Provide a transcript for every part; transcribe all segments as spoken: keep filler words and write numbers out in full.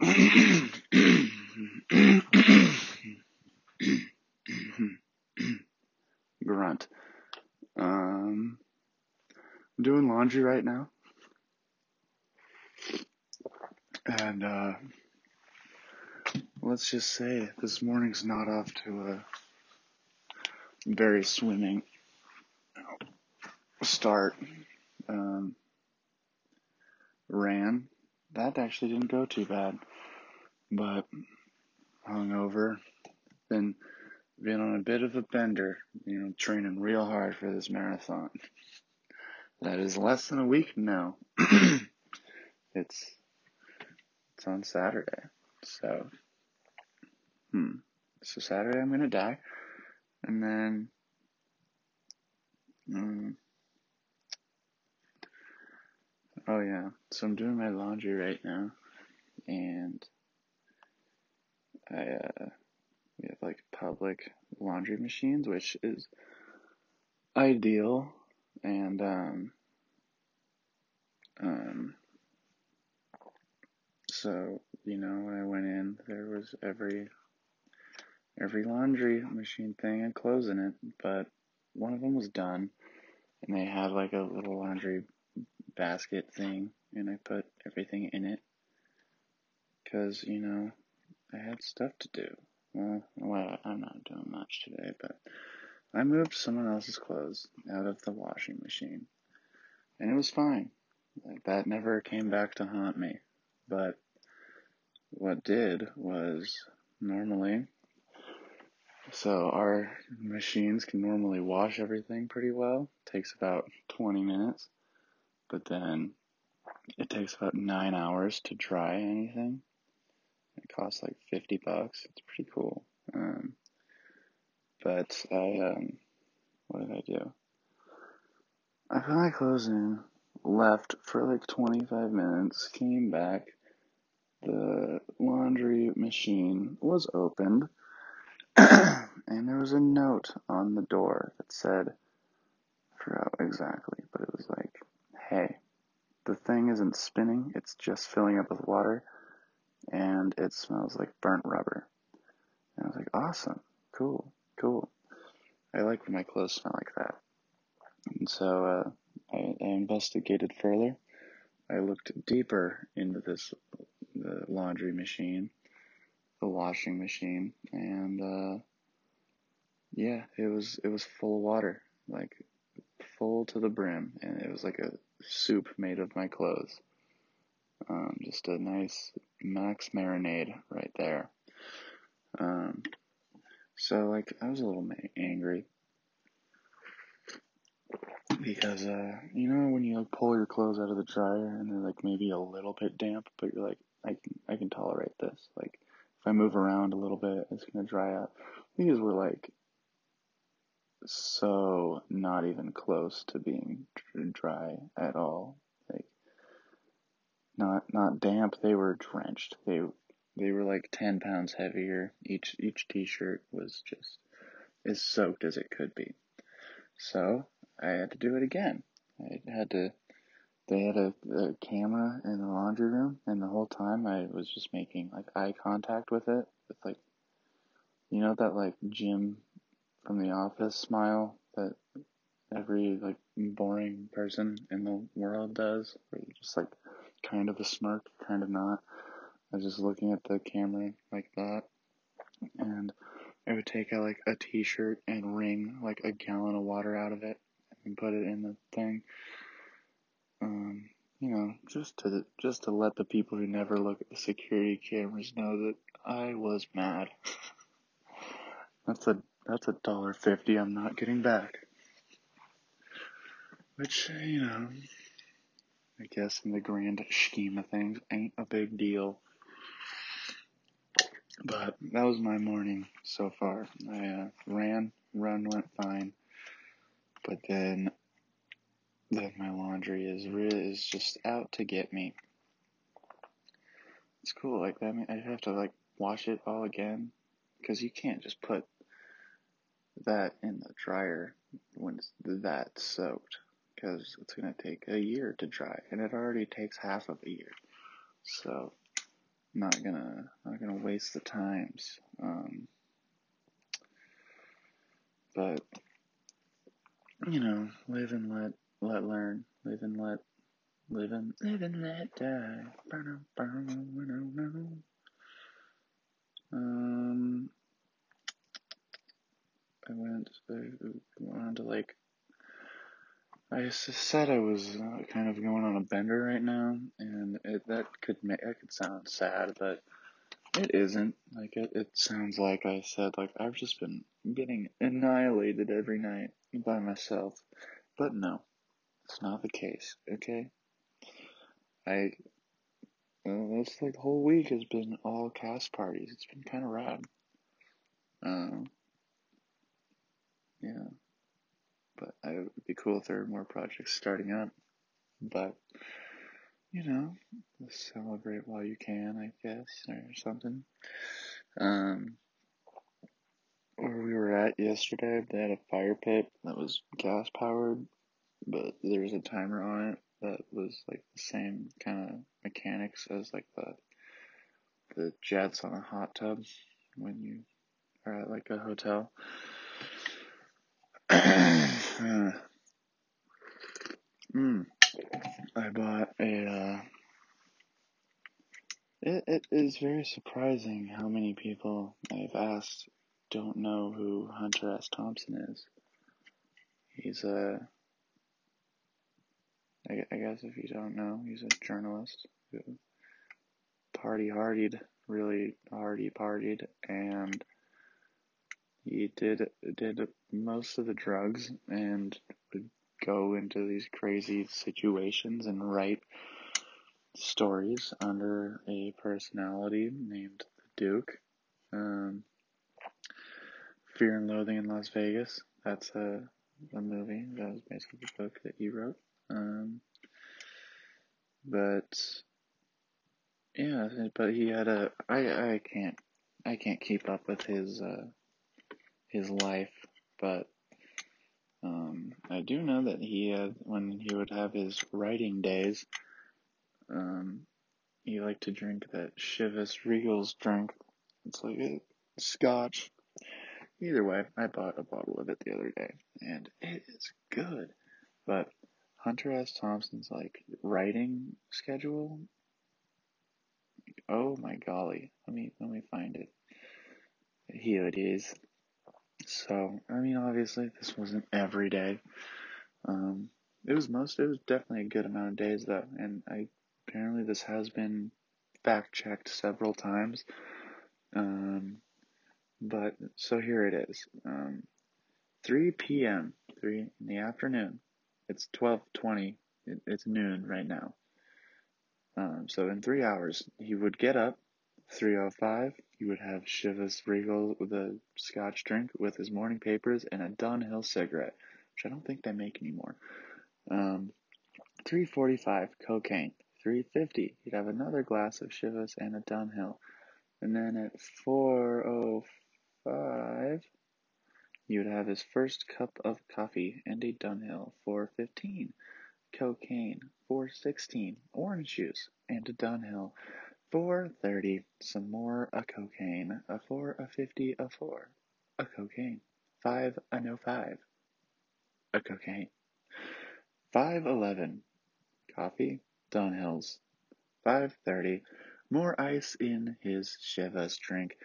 Grunt. Um, I'm doing laundry right now. And, uh, let's just say this morning's not off to a very swimming start. Um, ran. That actually didn't go too bad, but hungover. Been, been on a bit of a bender, you know, training real hard for this marathon. That is less than a week now. It's, it's on Saturday, so, hmm, so Saturday I'm gonna die, and then, um, oh yeah, so I'm doing my laundry right now, and I, uh, we have, like, public laundry machines, which is ideal, and, um, um, so, you know, when I went in, there was every, every laundry machine thing and closing it, but one of them was done, and they had, like, a little laundry basket thing, and I put everything in it, because, you know, I had stuff to do. Well, well, I'm not doing much today, but I moved someone else's clothes out of the washing machine, and it was fine. Like, that never came back to haunt me, but what did was, normally, so our machines can normally wash everything pretty well. It takes about twenty minutes, but then it takes about nine hours to dry anything. It costs like fifty bucks. It's pretty cool. Um, but I, um, what did I do? I put my clothes in, left for like twenty-five minutes, came back. The laundry machine was opened, and there was a note on the door that said, I forgot exactly, but it was like, hey, the thing isn't spinning, it's just filling up with water, and it smells like burnt rubber. And I was like, awesome, cool, cool. I like when my clothes smell like that. And so uh, I, I investigated further. I looked deeper into this the laundry machine, the washing machine, and uh, yeah, it was it was full of water, like full to the brim, and it was like a soup made of my clothes. Um, just a nice max marinade right there. Um, so like I was a little angry because uh, you know when you like pull your clothes out of the dryer and they're like maybe a little bit damp, but you're like, I can, I can tolerate this. Like, if I move around a little bit, it's going to dry out. These were, like, so not even close to being dry at all. Like, not not damp. They were drenched. They they were, like, ten pounds heavier. Each, each t-shirt was just as soaked as it could be. So I had to do it again. I had to... They had a, a camera in the laundry room, and the whole time I was just making, like, eye contact with it. With, like, you know that, like, Jim from The Office smile that every, like, boring person in the world does? Where you're just, like, kind of a smirk, kind of not. I was just looking at the camera like that, and I would take, a, like, a t-shirt and wring, like, a gallon of water out of it and put it in the thing. Um, you know, just to just to let the people who never look at the security cameras know that I was mad. That's a that's a dollar fifty I'm not getting back. Which, you know, I guess in the grand scheme of things ain't a big deal. But that was my morning so far. I uh, ran, run went fine, but then. That my laundry is really is just out to get me. It's cool, like that. I mean, I have to like wash it all again, because you can't just put that in the dryer when it's that soaked, because it's gonna take a year to dry, and it already takes half of a year. So not gonna not gonna waste the times. Um, but you know, live and let let learn. Live and let live and live and let die. Um, I went I wanted to like. I said I was uh, kind of going on a bender right now, and it, that could make that could sound sad, but it isn't. Like it, it sounds like I said, like I've just been getting annihilated every night by myself, but no, it's not the case. Okay, I uh, this like whole week has been all cast parties. It's been kind of rad. Um, uh, yeah. But I, it would be cool if there were more projects starting up. But, you know, let's celebrate while you can, I guess, or something. Um, where we were at yesterday, they had a fire pit that was gas powered, but there was a timer on it that was like the same kind of mechanics as like the the jets on a hot tub when you are at like a hotel. Uh, mm, I bought a, uh, it, it is very surprising how many people I've asked don't know who Hunter S. Thompson is. He's a, I, I guess if you don't know, he's a journalist who party-hardied, really hardy-partied, and he did did most of the drugs and would go into these crazy situations and write stories under a personality named the Duke. Um, Fear and Loathing in Las Vegas. That's a, a movie. That was basically the book that he wrote. Um, but yeah, but he had a. I I can't I can't keep up with his. Uh, his life, but um, I do know that he had, when he would have his writing days, um, he liked to drink that Chivas Regal's drink. It's like a scotch. Either way, I bought a bottle of it the other day, and it is good. But Hunter S. Thompson's, like, writing schedule, oh my golly, let me, let me find it. Here it is. So, I mean, obviously, this wasn't every day. Um, it was most, it was definitely a good amount of days, though. And I, apparently this has been fact-checked several times. Um, but, so here it is. Um, three p.m., three in the afternoon. It's twelve twenty. It, it's noon right now. Um, so in three hours, he would get up. three oh five, he would have Chivas Regal with a scotch drink with his morning papers and a Dunhill cigarette, which I don't think they make anymore. Um, three forty-five, cocaine. three fifty, he'd have another glass of Chivas and a Dunhill. And then at four oh five, he would have his first cup of coffee and a Dunhill. four fifteen, cocaine. four sixteen, orange juice and a Dunhill. four thirty, some more, a cocaine, a four, a fifty, a four, a cocaine, five, a no five, a cocaine, five eleven, coffee, Dunhills, five thirty, more ice in his Chivas drink.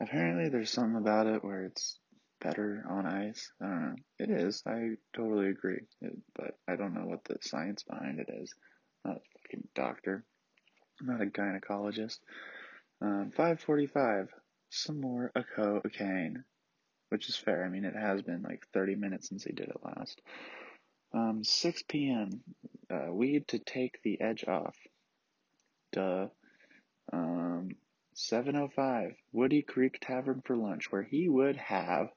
Apparently there's something about it where it's better on ice. I don't know. It is, I totally agree, it, but I don't know what the science behind it is. I'm not a fucking doctor. I'm not a gynecologist. Um, five forty-five, some more a cocaine, which is fair. I mean, it has been like thirty minutes since he did it last. Um, six p.m., uh, weed to take the edge off. Duh. Um, seven oh five, Woody Creek Tavern for lunch, where he would have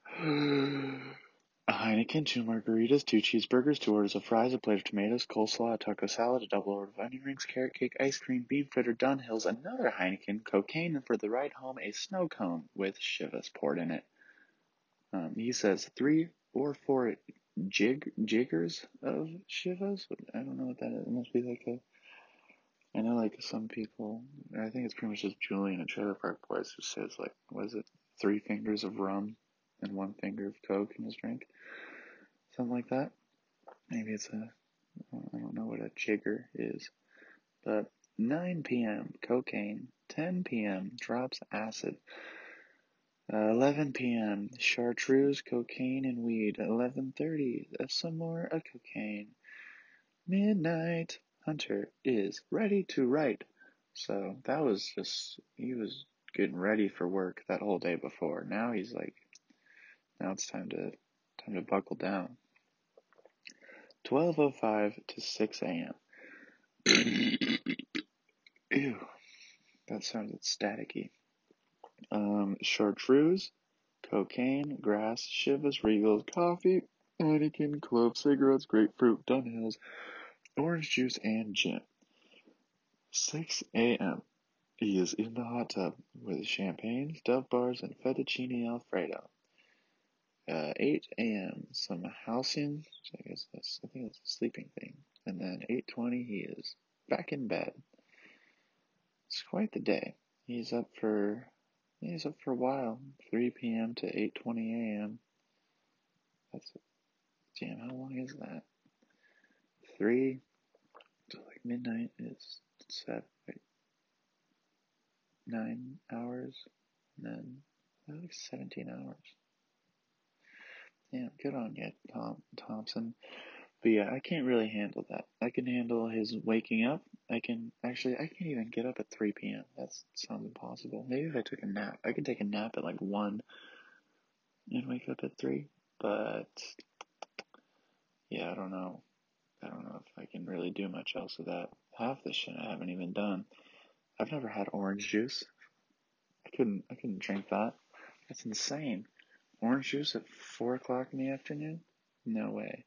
a Heineken, two margaritas, two cheeseburgers, two orders of fries, a plate of tomatoes, coleslaw, a taco salad, a double order of onion rings, carrot cake, ice cream, bean fritter, Dunhills, another Heineken, cocaine, and for the ride home, a snow cone with Chivas poured in it. Um, he says three or four jig jiggers of Chivas. I don't know what that is. It must be like a I know, like, some people, I think it's pretty much just Julian at Trailer Park Boys who says, like, what is it, three fingers of rum and one finger of Coke in his drink? Something like that. Maybe it's a, I don't know what a jigger is. But nine p.m., cocaine. ten p.m., drops acid. Uh, eleven p.m., chartreuse, cocaine, and weed. eleven thirty, uh, some more of cocaine. Midnight, Hunter is ready to write. So that was just, he was getting ready for work that whole day before. Now he's like, now it's time to, time to buckle down. twelve oh five to six a.m. Ew, that sounded staticky. Um, chartreuse, cocaine, grass, Chivas Regal, coffee, Heineken, clove, cigarettes, grapefruit, Dunhills, orange juice, and gin. six a.m. He is in the hot tub with champagnes, Dove bars, and fettuccine alfredo. Uh, eight a.m. Some halcyon. So I guess that's, I think that's a sleeping thing. And then eight twenty, he is back in bed. It's quite the day. He's up for, he's up for a while. three p.m. to eight twenty a.m. That's, damn, how long is that? Three, so like midnight is seven, like nine hours, and then like seventeen hours. Yeah, good on you, Tom Thompson. But yeah, I can't really handle that. I can handle his waking up. I can actually, I can't even get up at three p.m. That sounds impossible. Maybe if I took a nap, I could take a nap at like one and wake up at three. But yeah, I don't know. I don't know if I can really do much else with that. Half the shit I haven't even done. I've never had orange juice. I couldn't I couldn't drink that. That's insane. Orange juice at four o'clock in the afternoon? No way.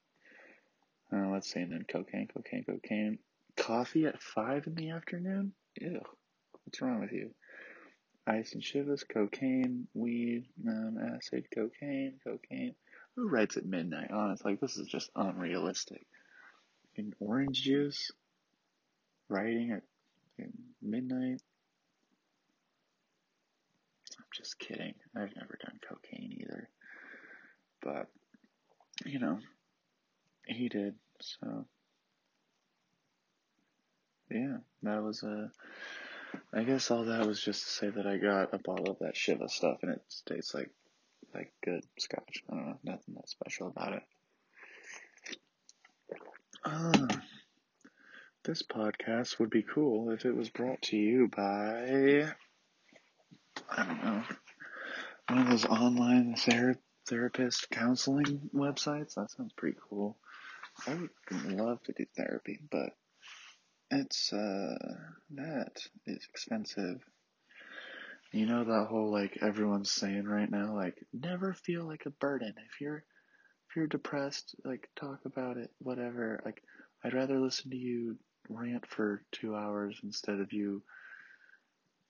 Uh, let's see, and then cocaine, cocaine, cocaine. Coffee at five in the afternoon? Ew. What's wrong with you? Ice and Chivas, cocaine, weed, um, acid, cocaine, cocaine. Who writes at midnight? Honestly, like, this is just unrealistic. In orange juice, writing at midnight. I'm just kidding. I've never done cocaine either. But, you know, he did. So, yeah, that was a, I guess all that was just to say that I got a bottle of that Shiva stuff and it tastes like, like good scotch. I don't know, nothing that special about it. Uh, this podcast would be cool if it was brought to you by, I don't know, one of those online ther- therapist counseling websites. That sounds pretty cool. I would love to do therapy, but it's, uh, that is expensive. You know that whole, like, everyone's saying right now, like, never feel like a burden. If you're you're depressed, like, talk about it, whatever. Like, I'd rather listen to you rant for two hours instead of you,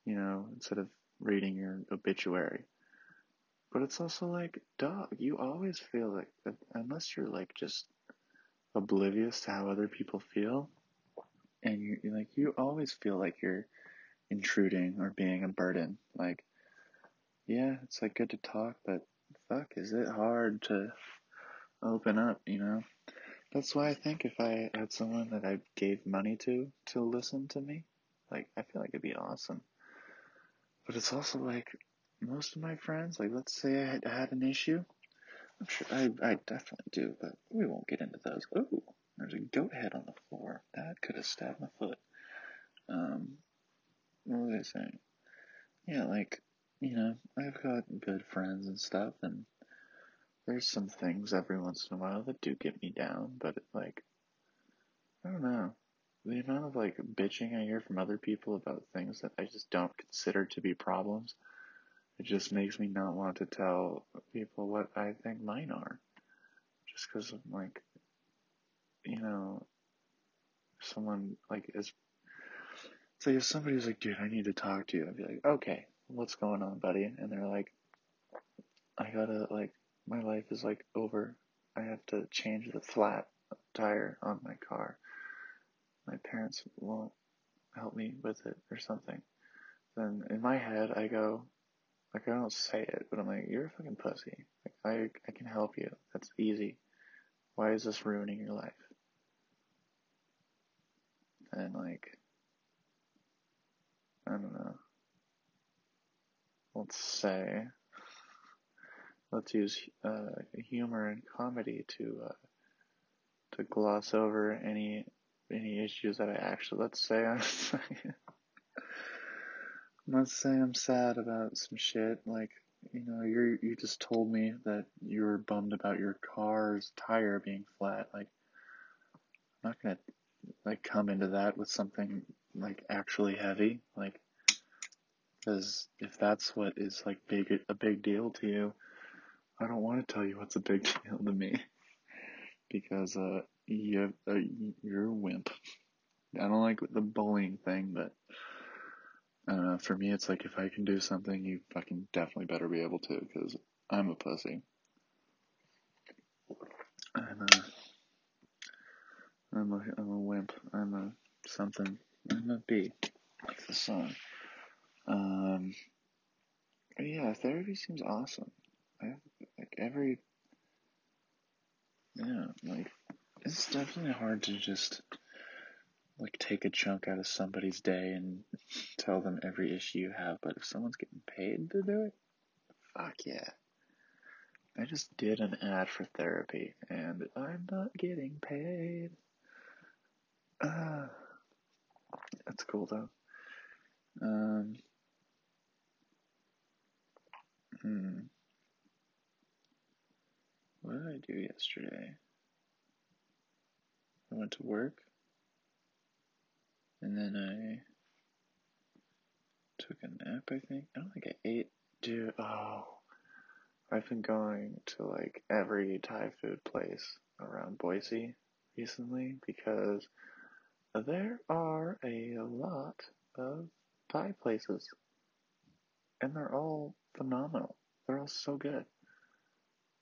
you know, instead of reading your obituary. But it's also like, dog, you always feel like, unless you're, like, just oblivious to how other people feel, and you, like, you always feel like you're intruding or being a burden. Like, yeah, it's, like, good to talk, but fuck, is it hard to open up, you know? That's why I think if I had someone that I gave money to to listen to me, like, I feel like it'd be awesome. But it's also like, most of my friends, like, let's say I had, had an issue, I'm sure I, I definitely do, but we won't get into those. Ooh, there's a goat head on the floor. That could have stabbed my foot. Um, what was I saying? Yeah, like, you know, I've got good friends and stuff, and there's some things every once in a while that do get me down, but, it, like, I don't know. The amount of, like, bitching I hear from other people about things that I just don't consider to be problems, it just makes me not want to tell people what I think mine are. Just because I'm, like, you know, someone, like, is, it's like if somebody's like, dude, I need to talk to you, I'd be like, okay, what's going on, buddy? And they're like, I gotta, like, my life is, like, over. I have to change the flat tire on my car. My parents won't help me with it or something. Then in my head, I go, like, I don't say it, but I'm like, you're a fucking pussy. Like, I, I can help you. That's easy. Why is this ruining your life? And, like, I don't know. Let's say, let's use uh, humor and comedy to uh, to gloss over any any issues that I actually. Let's say I'm let's say I'm sad about some shit. Like, you know, you you just told me that you were bummed about your car's tire being flat. Like, I'm not gonna like come into that with something like actually heavy. Like. Because if that's what is, like, big a big deal to you, I don't want to tell you what's a big deal to me. Because uh, you have, uh, you're a wimp. I don't like the bullying thing, but I don't know. For me, it's like, if I can do something, you fucking definitely better be able to, because I'm a pussy. I'm a, I'm a, I'm a wimp. I'm a something. I'm a bee. That's the song. Um, yeah, therapy seems awesome. I have, like, every, yeah, like, it's definitely hard to just, like, take a chunk out of somebody's day and tell them every issue you have, but if someone's getting paid to do it, fuck yeah. I just did an ad for therapy, and I'm not getting paid. Uh, that's cool, though. Um... Hmm. What did I do yesterday? I went to work, and then I took a nap, I think. I don't think I ate. Dude, oh. I've been going to, like, every Thai food place around Boise recently, because there are a lot of Thai places, and they're all phenomenal. They're all so good.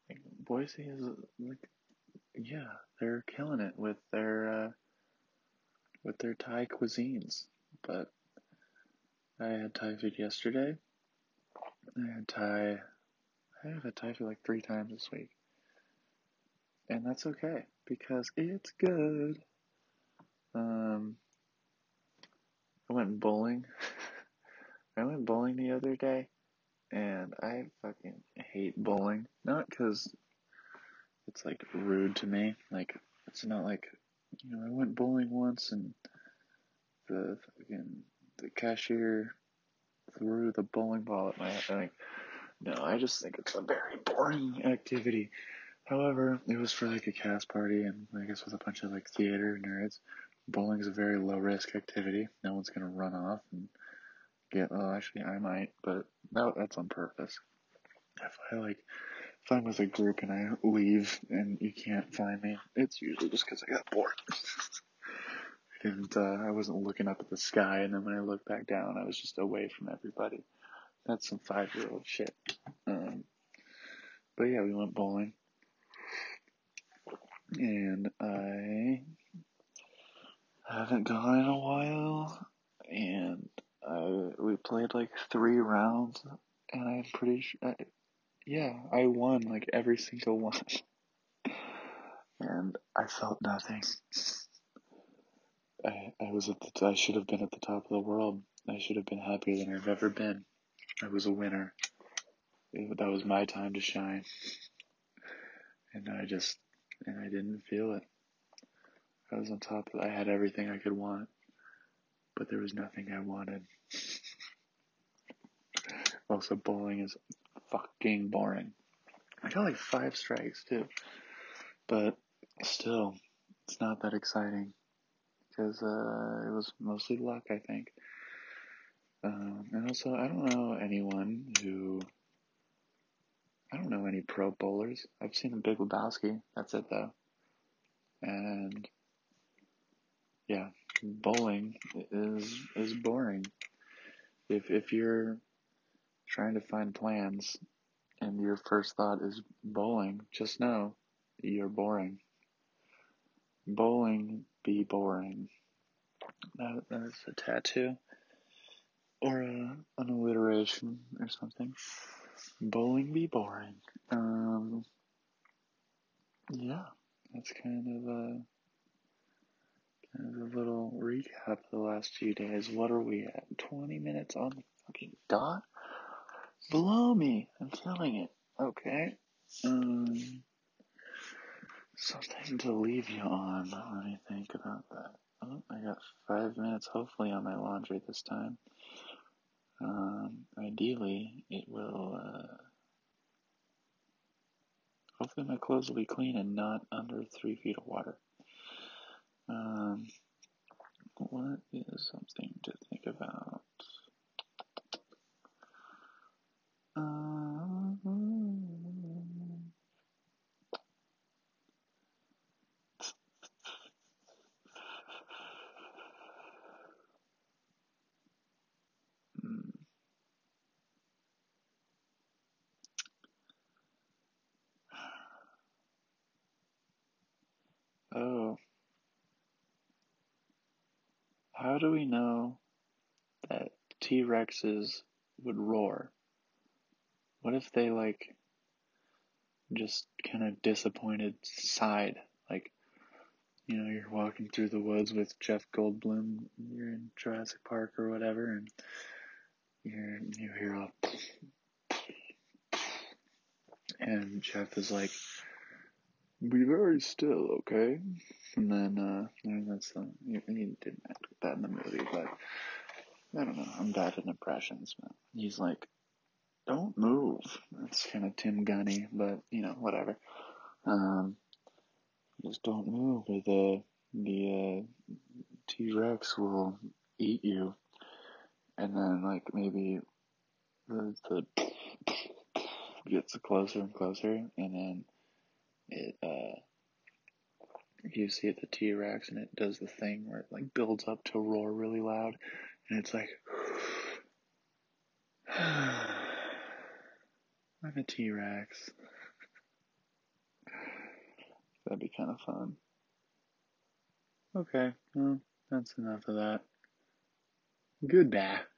Like, Boise is, like, yeah, they're killing it with their, uh, with their Thai cuisines. But I had Thai food yesterday. I had Thai, I have had Thai food like three times this week. And that's okay, because it's good. Um, I went bowling. I went bowling the other day, and I fucking hate bowling. Not because it's, like, rude to me. Like, it's not like, you know, I went bowling once, and the fucking, the cashier threw the bowling ball at my head. I'm like, no, I just think it's a very boring activity. However, it was for, like, a cast party, and I guess with a bunch of, like, theater nerds. Bowling is a very low-risk activity. No one's going to run off and get, well, actually, I might, but no, that's on purpose. If I, like, if I'm with a group and I leave and you can't find me, it's usually just because I got bored. I didn't, uh, I wasn't looking up at the sky, and then when I looked back down, I was just away from everybody. That's some five-year-old shit. Um, but yeah, we went bowling. And I... I haven't gone in a while, and I we played like three rounds, and I'm pretty sure, I, yeah, I won like every single one, and I felt nothing. I I was at the, I should have been at the top of the world. I should have been happier than I've ever been. I was a winner. It, that was my time to shine, and I just and I didn't feel it. I was on top of it. I had everything I could want, but there was nothing I wanted. Also, bowling is fucking boring. I got like five strikes, too. But still, it's not that exciting, because uh, it was mostly luck, I think. Um, and also, I don't know anyone who... I don't know any pro bowlers. I've seen The Big Lebowski. That's it, though. And... yeah, bowling is is boring. If if you're trying to find plans and your first thought is bowling, just know you're boring. Bowling be boring. That, that is a tattoo. Or a, an alliteration or something. Bowling be boring. Um, yeah, that's kind of a kind of a little recap of the last few days. What are we at? Twenty minutes on the fucking dot? Blow me! I'm killing it. Okay. Um, something to leave you on. Let me think about that. Oh, I got five minutes. Hopefully on my laundry this time. Um, ideally, it will, uh, hopefully my clothes will be clean and not under three feet of water. Um, what is something to think about? Um, Oh, how do we know that T-Rexes would roar? What if they, like, just kind of disappointed sighed? Like, you know, you're walking through the woods with Jeff Goldblum, you're in Jurassic Park or whatever, and you're, you hear a... and Jeff is like, be very still, okay? And then, uh, and that's the, he didn't act like that in the movie, but I don't know, I'm bad at impressions, but he's like, don't move. That's kind of Tim Gunny, but, you know, whatever. Um, just don't move, or the, the, uh, T-Rex will eat you. And then, like, maybe the, the gets closer and closer, and then it, uh, you see the T-Rex, and it does the thing where it, like, builds up to roar really loud, and it's like, I'm a T-Rex. That'd be kind of fun. Okay, well, that's enough of that. Goodbye.